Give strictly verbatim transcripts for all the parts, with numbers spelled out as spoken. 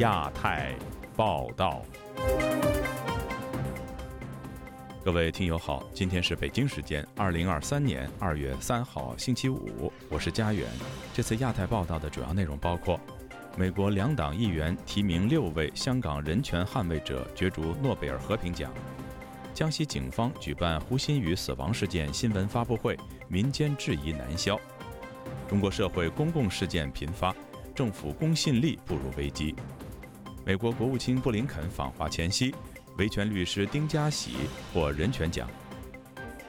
亚太报道。各位听友好，今天是北京时间二零二三年二月三号星期五，我是佳远。这次亚太报道的主要内容包括：美国两党议员提名六位香港人权捍卫者角逐诺贝尔和平奖；江西警方举办胡鑫宇死亡事件新闻发布会，民间质疑难消；中国社会公共事件频发，政府公信力步入危机；美国国务卿布林肯访华前夕，维权律师丁家喜获人权奖；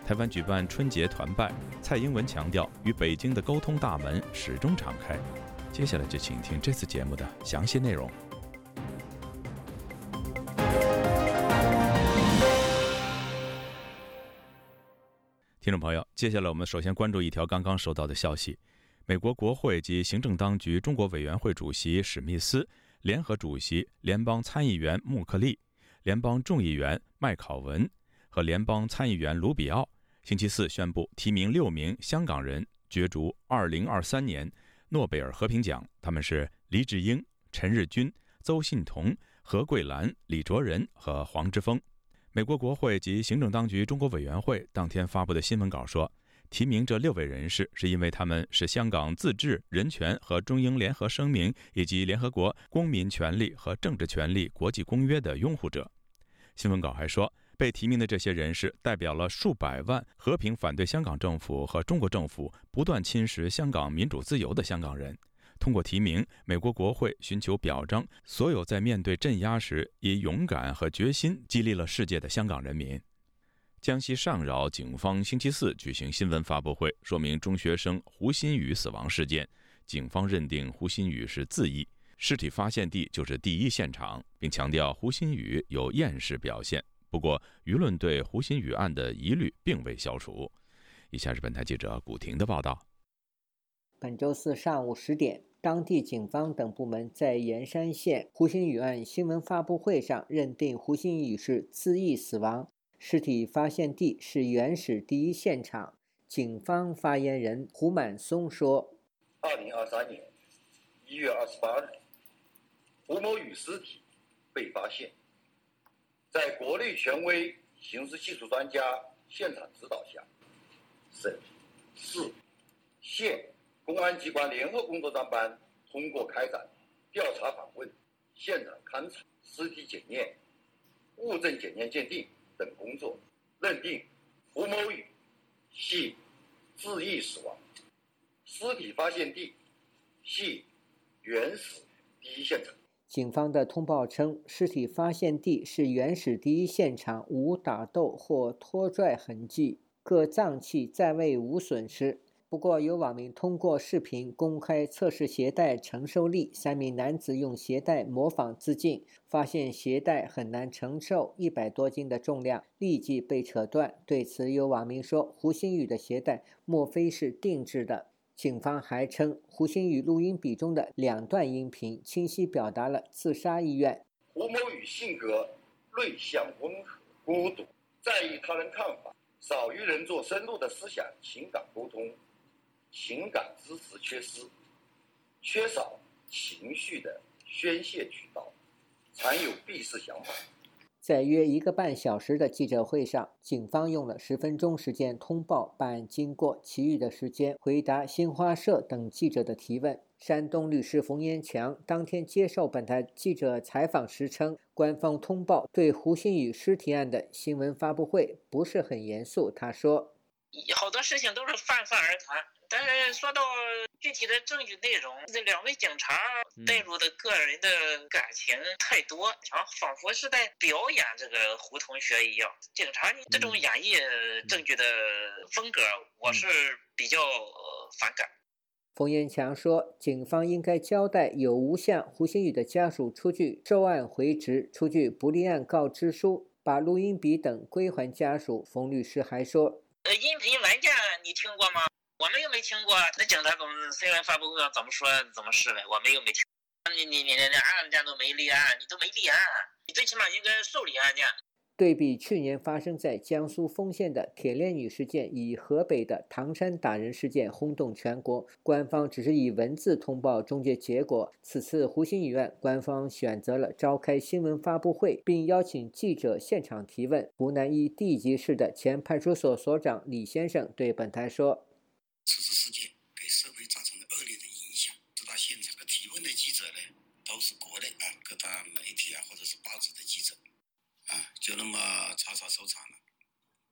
台湾举办春节团拜，蔡英文强调与北京的沟通大门始终敞开。接下来就请听这次节目的详细内容。听众朋友，接下来我们首先关注一条刚刚收到的消息：美国国会及行政当局中国委员会主席史密斯、联合主席联邦参议员穆克利、联邦众议员麦考文和联邦参议员卢比奥星期四宣布提名六名香港人角逐二零二三年诺贝尔和平奖，他们是黎智英、陈日君、邹信同、何桂兰、李卓人和黄之锋。美国国会及行政当局中国委员会当天发布的新闻稿说，提名这六位人士是因为他们是香港自治、人权和中英联合声明以及联合国公民权利和政治权利国际公约的拥护者。新闻稿还说，被提名的这些人士代表了数百万和平反对香港政府和中国政府不断侵蚀香港民主自由的香港人。通过提名，美国国会寻求表彰所有在面对镇压时以勇敢和决心激励了世界的香港人民。江西上饶警方星期四举行新闻发布会，说明中学生胡鑫宇死亡事件。警方认定胡鑫宇是自缢，尸体发现地就是第一现场，并强调胡鑫宇有厌世表现。不过，舆论对胡鑫宇案的疑虑并未消除。以下是本台记者古婷的报道。本周四上午十点，当地警方等部门在盐山县胡鑫宇案新闻发布会上认定胡鑫宇是自缢死亡，尸体发现地是原始第一现场。警方发言人胡满松说：“二零二三年一月二十八日，胡某宇尸体被发现。”在国内权威刑事技术专家现场指导下，省、市、县公安机关联合工作专班通过开展调查访问、现场勘查、尸体检验、物证检验鉴定等工作，认定胡某宇系自缢死亡，尸体发现地系原始第一现场。警方的通报称，尸体发现地是原始第一现场，无打斗或拖拽痕迹，各脏器暂未无损失。不过，有网民通过视频公开测试鞋带承受力，三名男子用鞋带模仿自尽，发现鞋带很难承受一百多斤的重量，立即被扯断。对此，有网民说：“胡鑫宇的鞋带莫非是定制的？”警方还称，胡鑫宇录音笔中的两段音频清晰表达了自杀意愿。胡某宇性格内向、温和、孤独，在意他人看法，少与人做深入的思想情感沟通，情感支持缺失，缺少情绪的宣泄渠道，常有避世想法。在约一个半小时的记者会上，警方用了十分钟时间通报办案经过，其余的时间回答新华社等记者的提问。山东律师冯延强当天接受本台记者采访时称，官方通报对胡鑫宇尸体案的新闻发布会不是很严肃。他说：“好多事情都是泛泛而谈，但是说到具体的证据内容，这两位警察带入的个人的感情太多，仿佛是在表演这个胡同学一样。警察这种演绎证据的风格，我是比较反感。”冯延强说，警方应该交代有无向胡鑫宇的家属出具受案回执、出具不立案告知书，把录音笔等归还家属。冯律师还说：“呃，音频文件你听过吗？我们又没听过，那警察怎么新闻发布会上怎么说怎么是呗？我们又没听，你你你你案件都没立案，你都没立案，你最起码应该受理案件。”对比去年发生在江苏丰县的铁链女事件以河北的唐山打人事件轰动全国，官方只是以文字通报终结结果。此次湖心医院官方选择了召开新闻发布会，并邀请记者现场提问。湖南一地级市的前派出所所长李先生对本台说，此次事件给社会造成了恶劣的影响，直到现场提问的记者呢，都是国内啊各大媒体啊或者是报纸的记者啊，就那么草草收场了，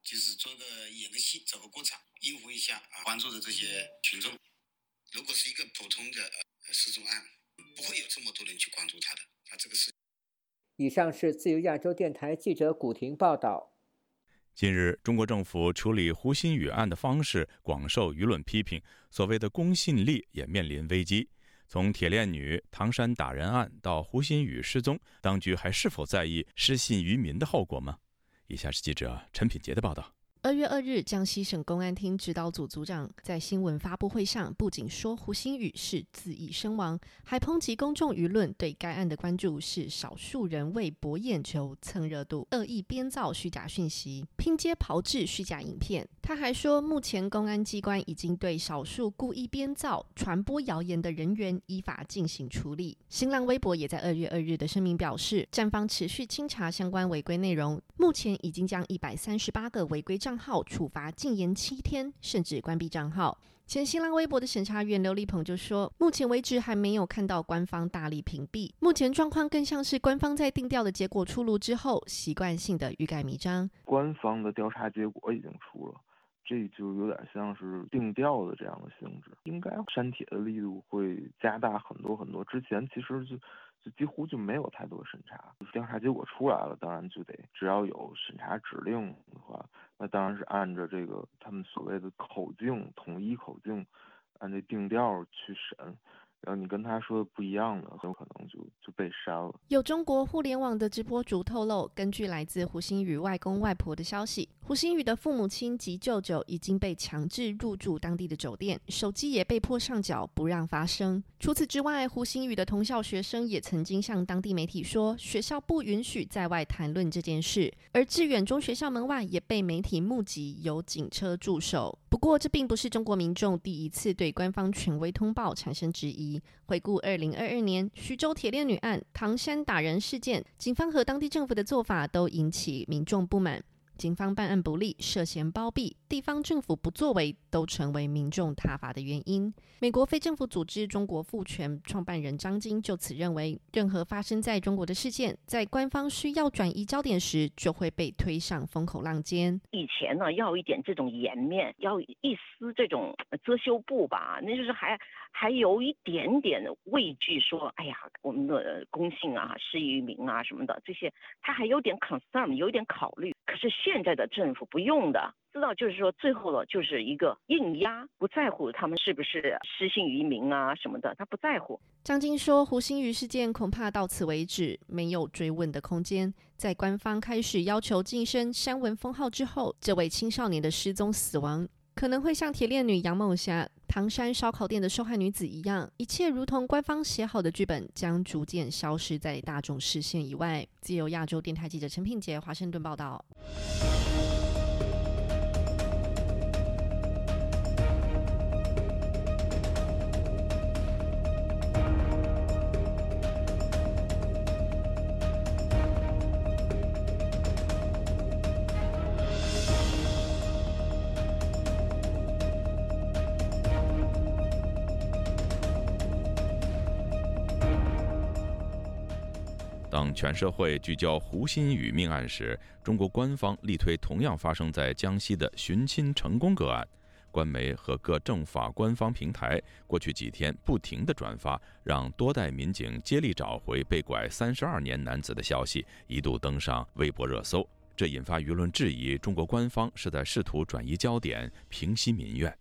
就是做个演个戏，走个过场，应付一下啊关注的这些群众。如果是一个普通的、呃、失踪案，不会有这么多人去关注他的。他这个事。以上是自由亚洲电台记者古婷报道。近日，中国政府处理湖心雨案的方式广受舆论批评，所谓的公信力也面临危机。从铁链女、唐山打人案到湖心雨失踪，当局还是否在意失信于民的后果吗？以下是记者陈品杰的报道。二月二日，江西省公安厅指导组组长在新闻发布会上，不仅说湖心雨是自缢身亡，还抨击公众舆论对该案的关注是少数人为博眼球、蹭热度、恶意编造虚假讯息、拼接炮制虚假影片。他还说，目前公安机关已经对少数故意编造、传播谣言的人员依法进行处理。新浪微博也在二月二日的声明表示，站方持续清查相关违规内容，目前已经将一百三十八个违规账账号处罚禁言七天，甚至关闭账号。前新浪微博的审查员刘立鹏就说，目前为止还没有看到官方大力屏蔽，目前状况更像是官方在定调的结果出炉之后，习惯性的欲盖弥彰。官方的调查结果已经出了，这就有点像是定调的这样的性质，应该删帖的力度会加大很多很多。之前其实就就几乎就没有太多审查，调查结果出来了，当然就得只要有审查指令的话，那当然是按照这个他们所谓的口径，统一口径，按这定调去审。然后你跟他说的不一样的，很有可能就就被删了。有中国互联网的直播主透露，根据来自胡心宇外公外婆的消息，胡心宇的父母亲及舅舅已经被强制入住当地的酒店，手机也被迫上缴，不让发声。除此之外，胡心宇的同校学生也曾经向当地媒体说，学校不允许在外谈论这件事。而致远中学校门外也被媒体目击有警车驻守。不过，这并不是中国民众第一次对官方权威通报产生质疑。回顾二零二二年徐州铁链女案、唐山打人事件，警方和当地政府的做法都引起民众不满，警方办案不力、涉嫌包庇、地方政府不作为，都成为民众挞伐的原因。美国非政府组织中国赋权创办人张晶就此认为，任何发生在中国的事件，在官方需要转移焦点时，就会被推上风口浪尖。以前呢，要一点这种颜面，要一丝这种遮羞布吧，那就是还还有一点点畏惧，说哎呀，我们的公信啊、失于民啊什么的，这些他还有点 concern， 有点考虑。可是现在的政府不用的，知道就是说最后了就是一个硬压，不在乎他们是不是失信于民啊什么的，他不在乎。张晶说，湖心雨事件恐怕到此为止，没有追问的空间。在官方开始要求晋升删文封号之后，这位青少年的失踪死亡可能会像铁链女杨某霞、唐山烧烤店的受害女子一样，一切如同官方写好的剧本，将逐渐消失在大众视线以外。自由亚洲电台记者陈品杰，华盛顿报道。当全社会聚焦湖心雨命案时，中国官方力推同样发生在江西的寻亲成功个案。官媒和各政法官方平台过去几天不停地转发让多代民警接力找回被拐三十二年男子的消息，一度登上微博热搜。这引发舆论质疑，中国官方是在试图转移焦点，平息民怨。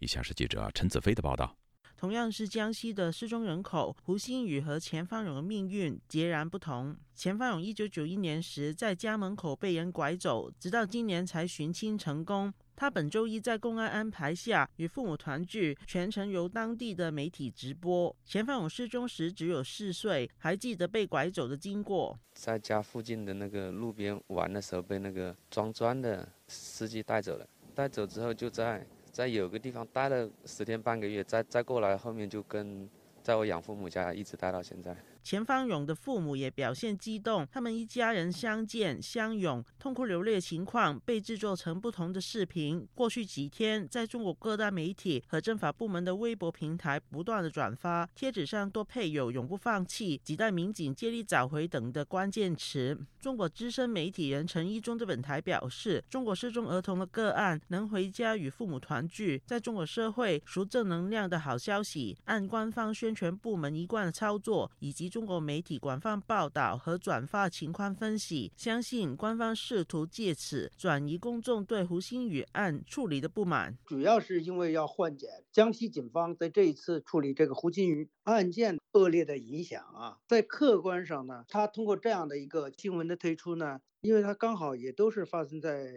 以下是记者陈子飞的报道。同样是江西的失踪人口，湖心雨和钱方勇的命运截然不同。钱方勇一九九一年时在家门口被人拐走，直到今年才寻亲成功。他本周一在公安安排下与父母团聚，全程由当地的媒体直播。钱范勇失踪时只有四岁，还记得被拐走的经过。在家附近的那个路边玩的时候，被那个装砖的司机带走了。带走之后就在在有个地方待了十天半个月，再再过来后面就跟。在我养父母家一直待到现在。钱方勇的父母也表现激动，他们一家人相见相拥，痛哭流泪的情况被制作成不同的视频。过去几天，在中国各大媒体和政法部门的微博平台不断的转发，贴纸上多配有“永不放弃”、“几代民警接力找回”等的关键词。中国资深媒体人陈一中对本台表示，中国失踪儿童的个案能回家与父母团聚，在中国社会属正能量的好消息。按官方宣传部门一贯的操作，以及中国媒体广泛报道和转发情况分析，相信官方试图借此转移公众对胡鑫宇案处理的不满，主要是因为要缓解江西警方在这一次处理这个胡鑫宇案件恶劣的影响啊。在客观上呢，他通过这样的一个新闻的推出呢，因为他刚好也都是发生在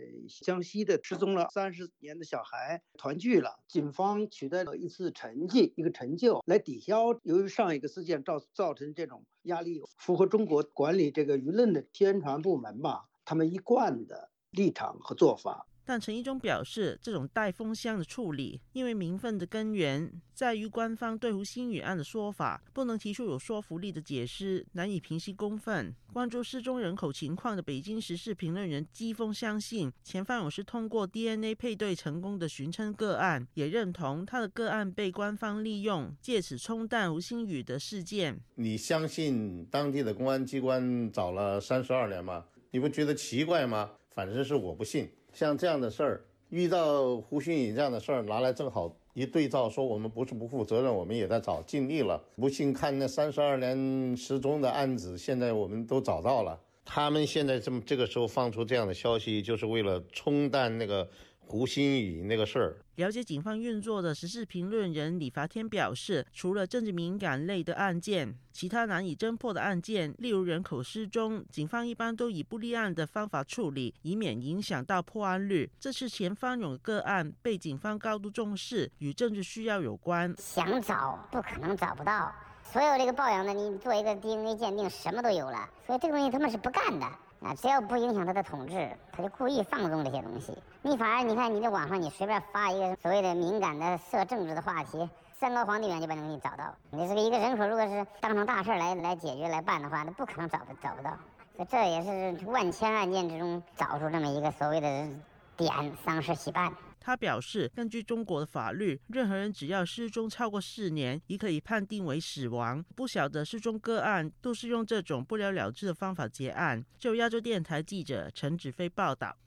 江西的失踪了三十年的小孩团聚了，警方取得了一次成绩一个成就来抵消由于上一个事件造造成这种压力，符合中国管理这个舆论的宣传部门吧他们一贯的立场和做法。但陈一中表示，这种带风向的处理，因为民愤的根源在于官方对胡鑫宇案的说法不能提出有说服力的解释，难以平息公愤。关注失踪人口情况的北京时事评论人季风相信，钱范勇是通过 D N A 配对成功的寻称个案，也认同他的个案被官方利用，借此冲淡胡鑫宇的事件。你相信当地的公安机关找了三十二年吗？你不觉得奇怪吗？反正是我不信。像这样的事儿，遇到胡鑫宇这样的事儿，拿来正好一对照，说我们不是不负责任，我们也在找，尽力了。不信看那三十二年失踪的案子，现在我们都找到了。他们现在这么这个时候放出这样的消息，就是为了冲淡那个胡鑫宇那个事儿。了解警方运作的时事评论人李伐天表示，除了政治敏感类的案件，其他难以侦破的案件，例如人口失踪，警方一般都以不立案的方法处理，以免影响到破案率。这次钱范勇个案被警方高度重视，与政治需要有关，想找不可能找不到。所有这个报扬的，你做一个 D N A 鉴定，什么都有了。所以这个东西他们是不干的。啊，只要不影响他的统治，他就故意放纵这些东西。你反而你看，你在网上你随便发一个所谓的敏感的涉政治的话题，山高皇帝远就把你给你找到。你这个一个人口，如果是当成大事来来解决来办的话，那不可能找不找不到。所以这也是万千案件之中找出这么一个所谓的点，丧失喜办。他表示，根据中国的法律，任何人只要失踪超过四年，已可以判定为死亡。不少的失踪个案都是用这种不了了之的方法结案。就亚洲电台记者陈子飞报道。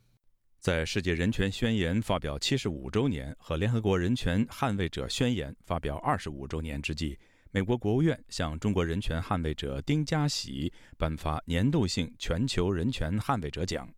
在世界人权宣言发表七十五周年和联合国人权捍卫者宣言发表二十五周年之际，美国国务院向中国人权捍卫者丁家喜颁发年度性全球人权捍卫者奖。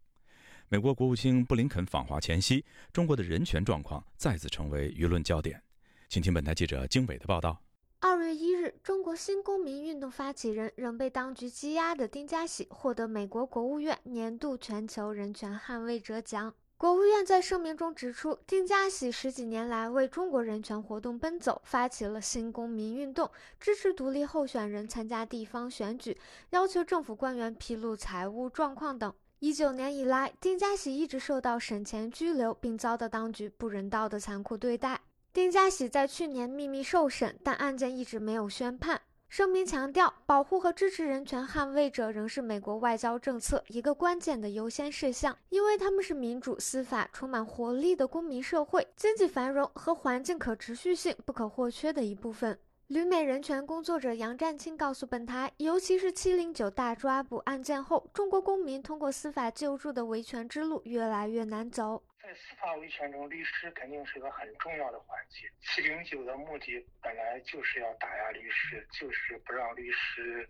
美国国务卿布林肯访华前夕，中国的人权状况再次成为舆论焦点。请听本台记者经纬的报道。二月一日，中国新公民运动发起人、仍被当局羁押的丁家喜获得美国国务院年度全球人权捍卫者奖。国务院在声明中指出，丁家喜十几年来为中国人权活动奔走，发起了新公民运动，支持独立候选人参加地方选举，要求政府官员披露财务状况等。一九年以来，丁家喜一直受到审前拘留，并遭到当局不人道的残酷对待。丁家喜在去年秘密受审，但案件一直没有宣判。声明强调，保护和支持人权捍卫者仍是美国外交政策一个关键的优先事项，因为他们是民主、司法、充满活力的公民社会、经济繁荣和环境可持续性不可或缺的一部分。旅美人权工作者杨占清告诉本台，尤其是七零九大抓捕案件后，中国公民通过司法救助的维权之路越来越难走。在司法维权中，律师肯定是个很重要的环节。七零九的目的本来就是要打压律师，就是不让律师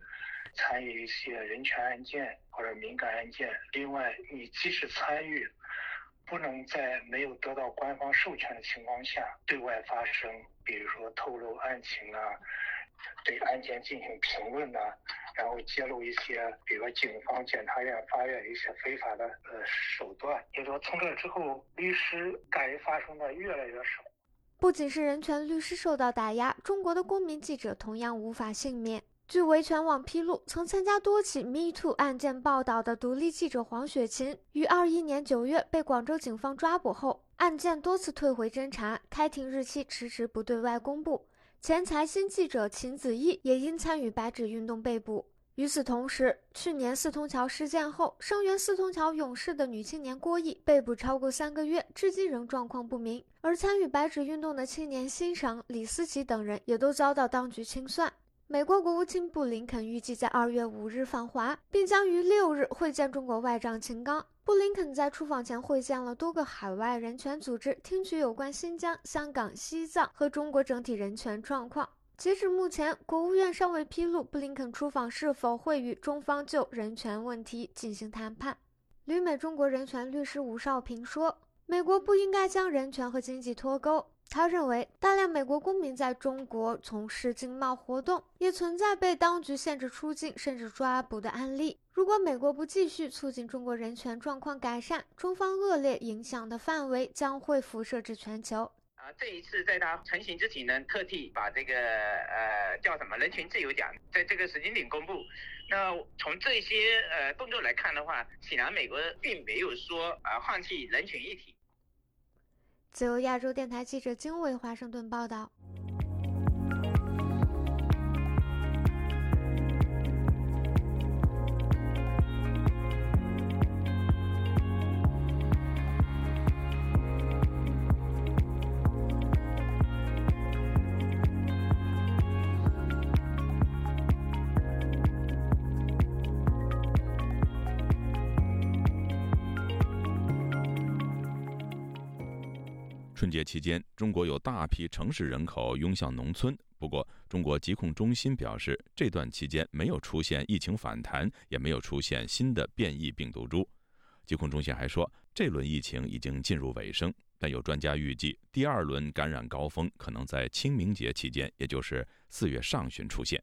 参与一些人权案件或者敏感案件。另外，你即使参与，不能在没有得到官方授权的情况下对外发声，比如说透露案情啊，对案件进行评论啊，然后揭露一些比如说警方、检察院、法院一些非法的呃手段。也就是说从这之后，律师敢于发声的越来越少。不仅是人权律师受到打压，中国的公民记者同样无法幸免。据维权网披露，曾参加多起 MeToo 案件报道的独立记者黄雪琴，于二零二一年九月被广州警方抓捕后，案件多次退回侦查，开庭日期迟迟不对外公布。前财新记者秦子毅也因参与白纸运动被捕。与此同时，去年四通桥事件后，声援四通桥勇士的女青年郭毅被捕超过三个月，至今仍状况不明。而参与白纸运动的青年辛爽、李思琪等人也都遭到当局清算。美国国务卿布林肯预计在二月五日访华，并将于六日会见中国外长秦刚。布林肯在出访前会见了多个海外人权组织，听取有关新疆、香港、西藏和中国整体人权状况。截至目前，国务院尚未披露布林肯出访是否会与中方就人权问题进行谈判。旅美中国人权律师吴少平说，美国不应该将人权和经济脱钩。他认为，大量美国公民在中国从事经贸活动，也存在被当局限制出境甚至抓捕的案例。如果美国不继续促进中国人权状况改善，中方恶劣影响的范围将会辐射至全球。啊，这一次在他成型之前呢，特地把这个呃叫什么人权自由奖在这个时间点公布。那从这些呃动作来看的话，显然美国并没有说啊、呃、放弃人权议题。自由亚洲电台记者经纬华盛顿报道。春节期间，中国有大批城市人口涌向农村。不过，中国疾控中心表示，这段期间没有出现疫情反弹，也没有出现新的变异病毒株。疾控中心还说，这轮疫情已经进入尾声，但有专家预计，第二轮感染高峰可能在清明节期间，也就是四月上旬出现。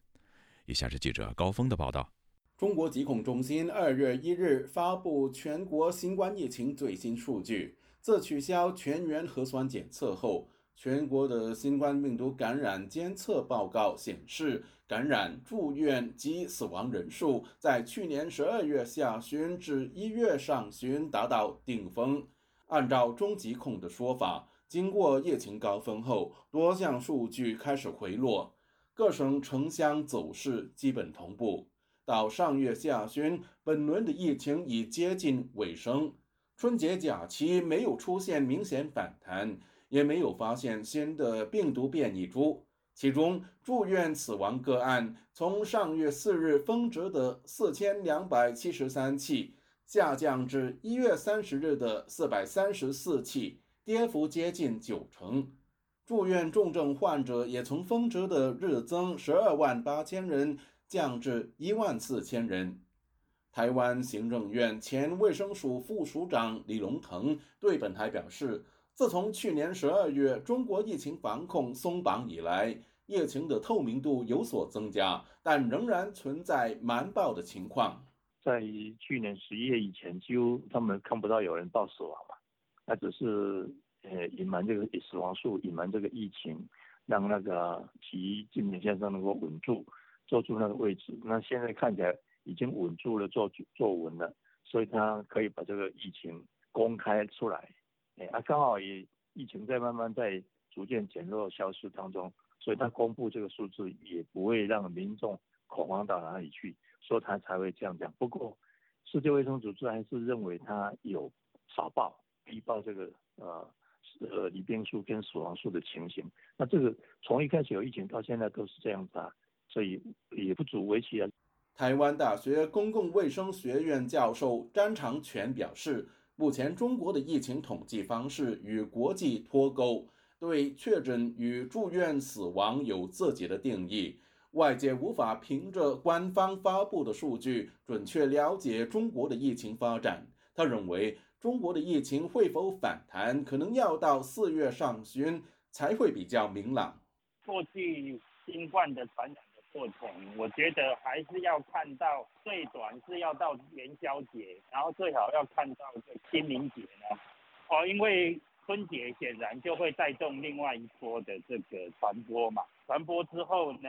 以下是记者高峰的报道。中国疾控中心二月一日发布全国新冠疫情最新数据。自取消全员核酸检测后，全国的新冠病毒感染监测报告显示，感染、住院及死亡人数在去年十二月下旬至一月上旬达到顶峰。按照中疾控的说法，经过疫情高峰后，多项数据开始回落，各省城乡走势基本同步。到上月下旬，本轮的疫情已接近尾声。春节假期没有出现明显反弹，也没有发现新的病毒变异株。其中，住院死亡个案从上月四日峰值的四千两百七十三起下降至一月三十日的四百三十四起，跌幅接近九成。住院重症患者也从峰值的日增十二万八千人降至一万四千人。台湾行政院前卫生署副署长李龙腾对本台表示，自从去年十二月中国疫情防控松绑以来，疫情的透明度有所增加，但仍然存在瞒报的情况。在去年十一月以前，几乎他们看不到有人报死亡嘛，那只是呃隐瞒这个死亡数，隐瞒这个疫情，让那个习近平先生能够稳住，坐住那个位置。那现在看起来已经稳住了，坐坐稳了，所以他可以把这个疫情公开出来。哎啊，刚好也疫情在慢慢在逐渐减弱消失当中，所以他公布这个数字也不会让民众恐慌到哪里去，所以他才会这样讲。不过，世界卫生组织还是认为他有少报、低报这个呃呃离病数跟死亡数的情形。那这个从一开始有疫情到现在都是这样子啊，所以也不足为奇啊。台湾大学公共卫生学院教授詹长全表示，目前中国的疫情统计方式与国际脱钩，对确诊与住院死亡有自己的定义，外界无法凭着官方发布的数据准确了解中国的疫情发展。他认为，中国的疫情会否反弹，可能要到四月上旬才会比较明朗。过去新冠的传染的过程，我觉得还是要看到最短是要到元宵节，然后最好要看到清明节呢。哦，因为春节显然就会带动另外一波的这个传播嘛，传播之后呢，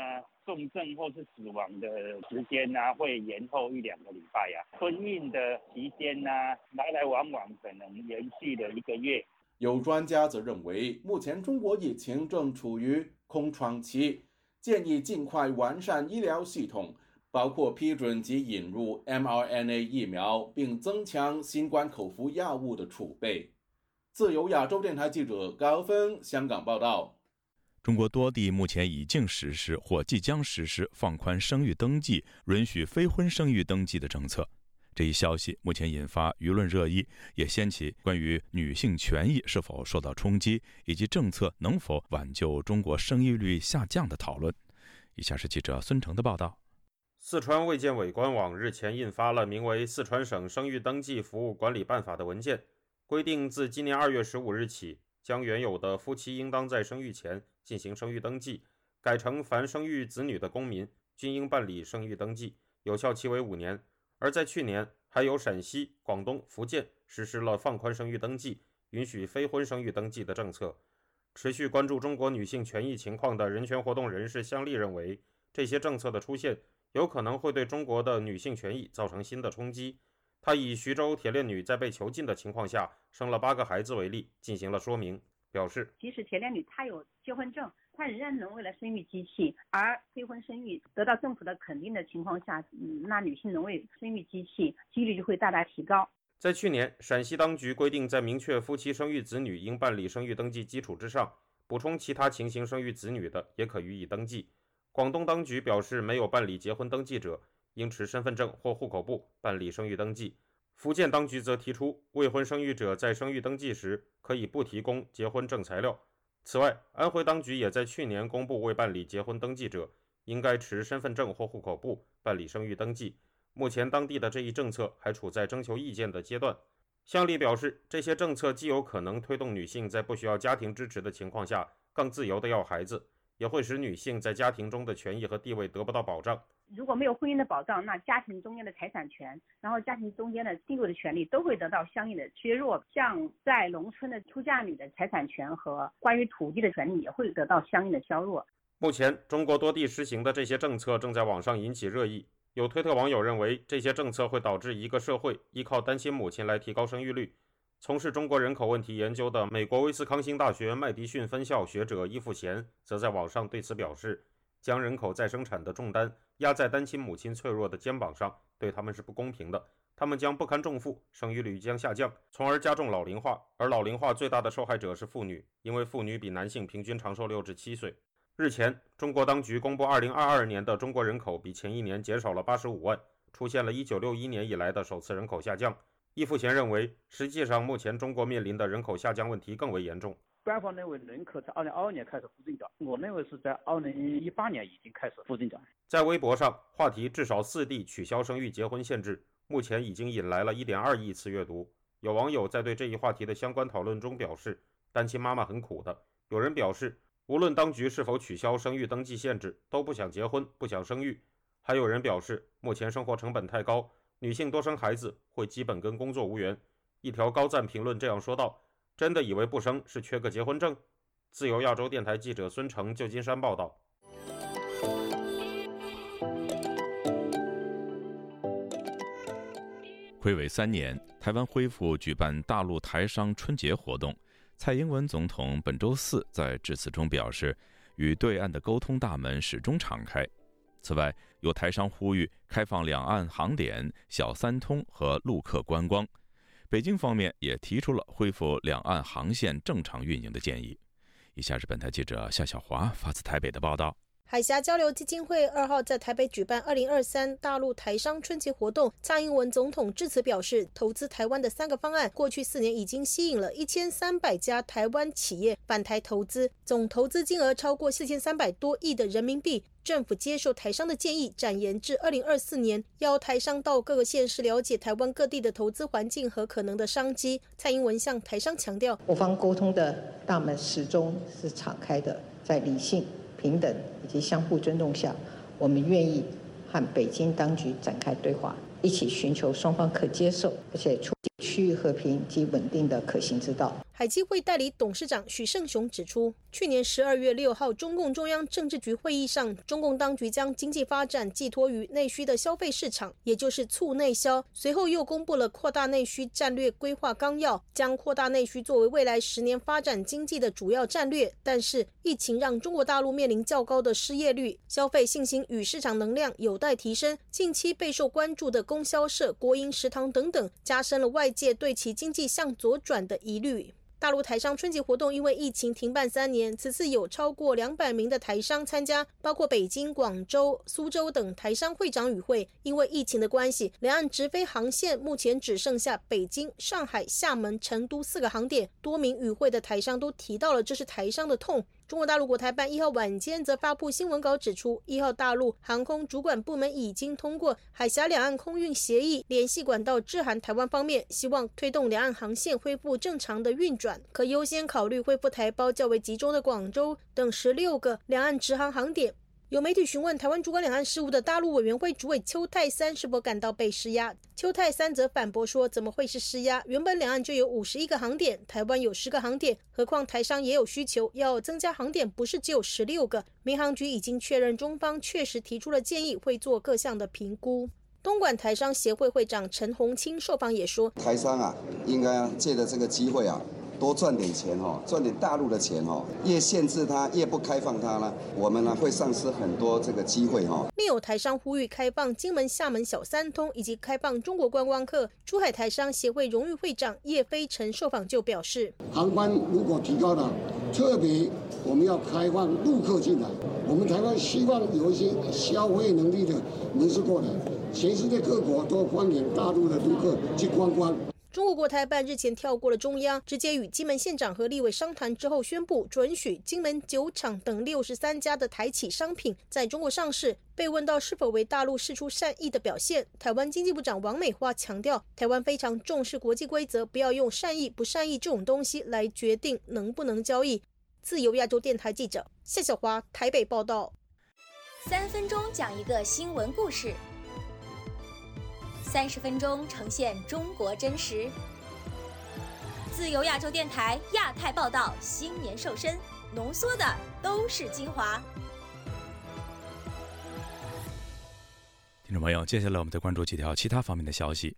重症或是死亡的时间啊，会延后一两个礼拜啊。春运的期间啊，来来往往可能延续了一个月。有专家则认为，目前中国疫情正处于空窗期，建议尽快完善医疗系统，包括批准及引入 M R N A 疫苗，并增强新冠口服药物的储备。自由亚洲电台记者高芬香港报道。中国多地目前已经实施或即将实施放宽生育登记、允许非婚生育登记的政策。这一消息目前引发舆论热议，也掀起关于女性权益是否受到冲击，以及政策能否挽救中国生育率下降的讨论。以下是记者孙成的报道。四川卫健委官网日前印发了名为《四川省生育登记服务管理办法》的文件，规定自今年二月十五日起，将原有的夫妻应当在生育前进行生育登记改成凡生育子女的公民均应办理生育登记，有效期为五年。而在去年，还有陕西、广东、福建实施了放宽生育登记、允许非婚生育登记的政策。持续关注中国女性权益情况的人权活动人士相丽认为，这些政策的出现有可能会对中国的女性权益造成新的冲击。他以徐州铁链女在被囚禁的情况下生了八个孩子为例进行了说明，表示即使铁链女她有结婚证，她仍然能为了生育机器，而非婚生育得到政府的肯定的情况下，那女性能为生育机器几率就会大大提高。在去年，陕西当局规定，在明确夫妻生育子女应办理生育登记基础之上，补充其他情形生育子女的也可予以登记。广东当局表示，没有办理结婚登记者应持身份证或户口簿办理生育登记。福建当局则提出，未婚生育者在生育登记时可以不提供结婚证材料。此外，安徽当局也在去年公布，未办理结婚登记者应该持身份证或户口簿办理生育登记。目前当地的这一政策还处在征求意见的阶段。向丽表示，这些政策既有可能推动女性在不需要家庭支持的情况下更自由地要孩子，也会使女性在家庭中的权益和地位得不到保障。如果没有婚姻的保障，那家庭中间的财产权，然后家庭中间的地位的权利都会得到相应的削弱，像在农村的出嫁女的财产权和关于土地的权利也会得到相应的削弱。目前中国多地施行的这些政策正在网上引起热议，有推特网友认为，这些政策会导致一个社会依靠单亲母亲来提高生育率。从事中国人口问题研究的美国威斯康星大学麦迪逊分校学者伊富贤则在网上对此表示，将人口再生产的重担压在单亲母亲脆弱的肩膀上，对他们是不公平的，他们将不堪重负，生育率将下降，从而加重老龄化，而老龄化最大的受害者是妇女，因为妇女比男性平均长寿六至七岁。日前，中国当局公布二零二二年的中国人口比前一年减少了八十五万，出现了一九六一年以来的首次人口下降。易富贤认为，实际上目前中国面临的人口下降问题更为严重。官方认为人口在二零二二年开始负增长，我认为是在二零一八年已经开始负增长。在微博上，话题至少四地取消生育结婚限制，目前已经引来了 一点二亿次阅读。有网友在对这一话题的相关讨论中表示，单亲妈妈很苦的。有人表示，无论当局是否取消生育登记限制，都不想结婚，不想生育。还有人表示，目前生活成本太高，女性多生孩子会基本跟工作无缘。一条高赞评论这样说道，真的以为不生是缺个结婚证？自由亚洲电台记者孙成，旧金山报道。暌违三年，台湾恢复举办大陆台商春节活动。蔡英文总统本周四在致辞中表示，与对岸的沟通大门始终敞开。此外，有台商呼吁开放两岸航点、小三通和陆客观光。北京方面也提出了恢复两岸航线正常运营的建议。以下是本台记者夏小华发自台北的报道。海峡交流基金会二号在台北举办二零二三大陆台商春节活动，蔡英文总统致辞表示，投资台湾的三个方案，过去四年已经吸引了一千三百家台湾企业返台投资，总投资金额超过四千三百多亿的人民币。政府接受台商的建议，展延至二零二四年，邀台商到各个县市了解台湾各地的投资环境和可能的商机。蔡英文向台商强调，我方沟通的大门始终是敞开的，在理性、平等以及相互尊重下，我们愿意和北京当局展开对话，一起寻求双方可接受而且促进区域和平及稳定的可行之道。海基会代理董事长许胜雄指出，去年十二月六号中共中央政治局会议上，中共当局将经济发展寄托于内需的消费市场，也就是促内销。随后又公布了扩大内需战略规划纲要，将扩大内需作为未来十年发展经济的主要战略。但是疫情让中国大陆面临较高的失业率，消费信心与市场能量有待提升。近期备受关注的供销社、国营食堂等等，加深了外界对其经济向左转的疑虑。大陆台商春节活动因为疫情停办三年，此次有超过两百名的台商参加，包括北京、广州、苏州等台商会长与会。因为疫情的关系，两岸直飞航线目前只剩下北京、上海、厦门、成都四个航点。多名与会的台商都提到了这是台商的痛。中国大陆国台办一号晚间则发布新闻稿指出，一号大陆航空主管部门已经通过海峡两岸空运协议联系管道致函台湾方面，希望推动两岸航线恢复正常的运转，可优先考虑恢复台胞较为集中的广州等十六个两岸直航航点。有媒体询问台湾主管两岸事务的大陆委员会主委邱泰三是否感到被施压，邱泰三则反驳说，怎么会是施压？原本两岸就有五十一个航点，台湾有十个航点，何况台商也有需求，要增加航点不是只有十六个。民航局已经确认中方确实提出了建议，会做各项的评估。东莞台商协会会长陈洪清受访也说，台商啊，应该借着这个机会啊，多赚点钱哦，赚点大陆的钱哦，越限制它，越不开放它呢，我们呢会丧失很多这个机会哦。另有台商呼吁开放金门、厦门小三通以及开放中国观光客。珠海台商协会荣誉会长叶飞成受访就表示，航班如果提高了，特别我们要开放陆客进来，我们台湾希望有一些消费能力的人士过来，全世界各国都欢迎大陆的陆客去观光。中国国台办日前跳过了中央，直接与金门县长和立委商谈之后，宣布准许金门酒厂等六十三家的台企商品在中国上市。被问到是否为大陆释出善意的表现，台湾经济部长王美花强调，台湾非常重视国际规则，不要用善意不善意这种东西来决定能不能交易。自由亚洲电台记者谢小华台北报道。三分钟讲一个新闻故事，三十分钟呈现中国真实。自由亚洲电台亚太报道，新年瘦身，浓缩的都是精华。听众朋友，接下来我们再关注几条其他方面的消息。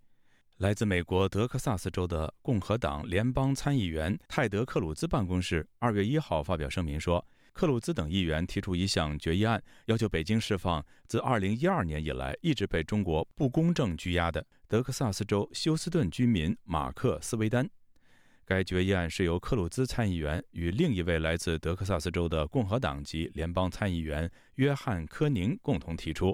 来自美国德克萨斯州的共和党联邦参议员泰德·克鲁兹办公室二月一号发表声明说，克鲁兹等议员提出一项决议案，要求北京释放自二零一二年以来一直被中国不公正拘押的德克萨斯州休斯顿居民马克·斯维丹。该决议案是由克鲁兹参议员与另一位来自德克萨斯州的共和党籍联邦参议员约翰·科宁共同提出。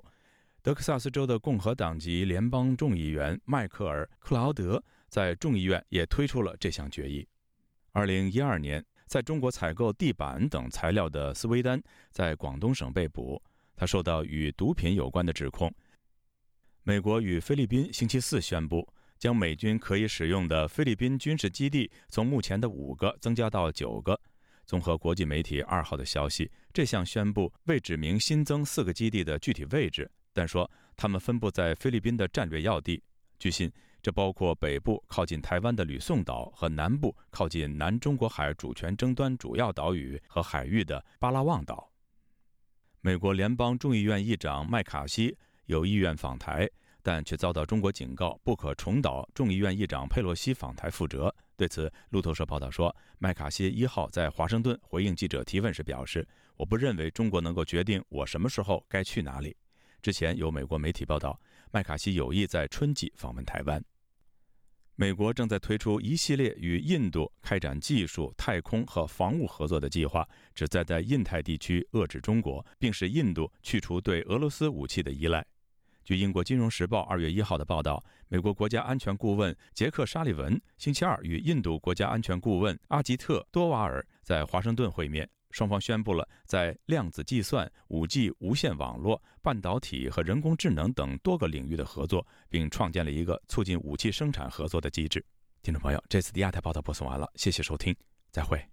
德克萨斯州的共和党籍联邦众议员迈克尔·克劳德在众议院也推出了这项决议。二零一二年在中国采购地板等材料的斯维丹在广东省被捕，他受到与毒品有关的指控。美国与菲律宾星期四宣布，将美军可以使用的菲律宾军事基地从目前的五个增加到九个。综合国际媒体二号的消息，这项宣布未指明新增四个基地的具体位置，但说它们分布在菲律宾的战略要地。据信，这包括北部靠近台湾的吕宋岛和南部靠近南中国海主权争端主要岛屿和海域的巴拉望岛。美国联邦众议院议长麦卡锡有意愿访台，但却遭到中国警告不可重蹈众议院议长佩洛西访台覆辙。对此，路透社报道说，麦卡锡一号在华盛顿回应记者提问时表示，我不认为中国能够决定我什么时候该去哪里。之前有美国媒体报道，麦卡锡有意在春季访问台湾。美国正在推出一系列与印度开展技术、太空和防务合作的计划，旨在在印太地区遏制中国，并使印度去除对俄罗斯武器的依赖。据英国金融时报二月一号的报道，美国国家安全顾问杰克·沙利文星期二与印度国家安全顾问阿吉特·多瓦尔在华盛顿会面，双方宣布了在量子计算、五G 无线网络、半导体和人工智能等多个领域的合作，并创建了一个促进武器生产合作的机制。听众朋友，这次的亚太报道播送完了，谢谢收听，再会。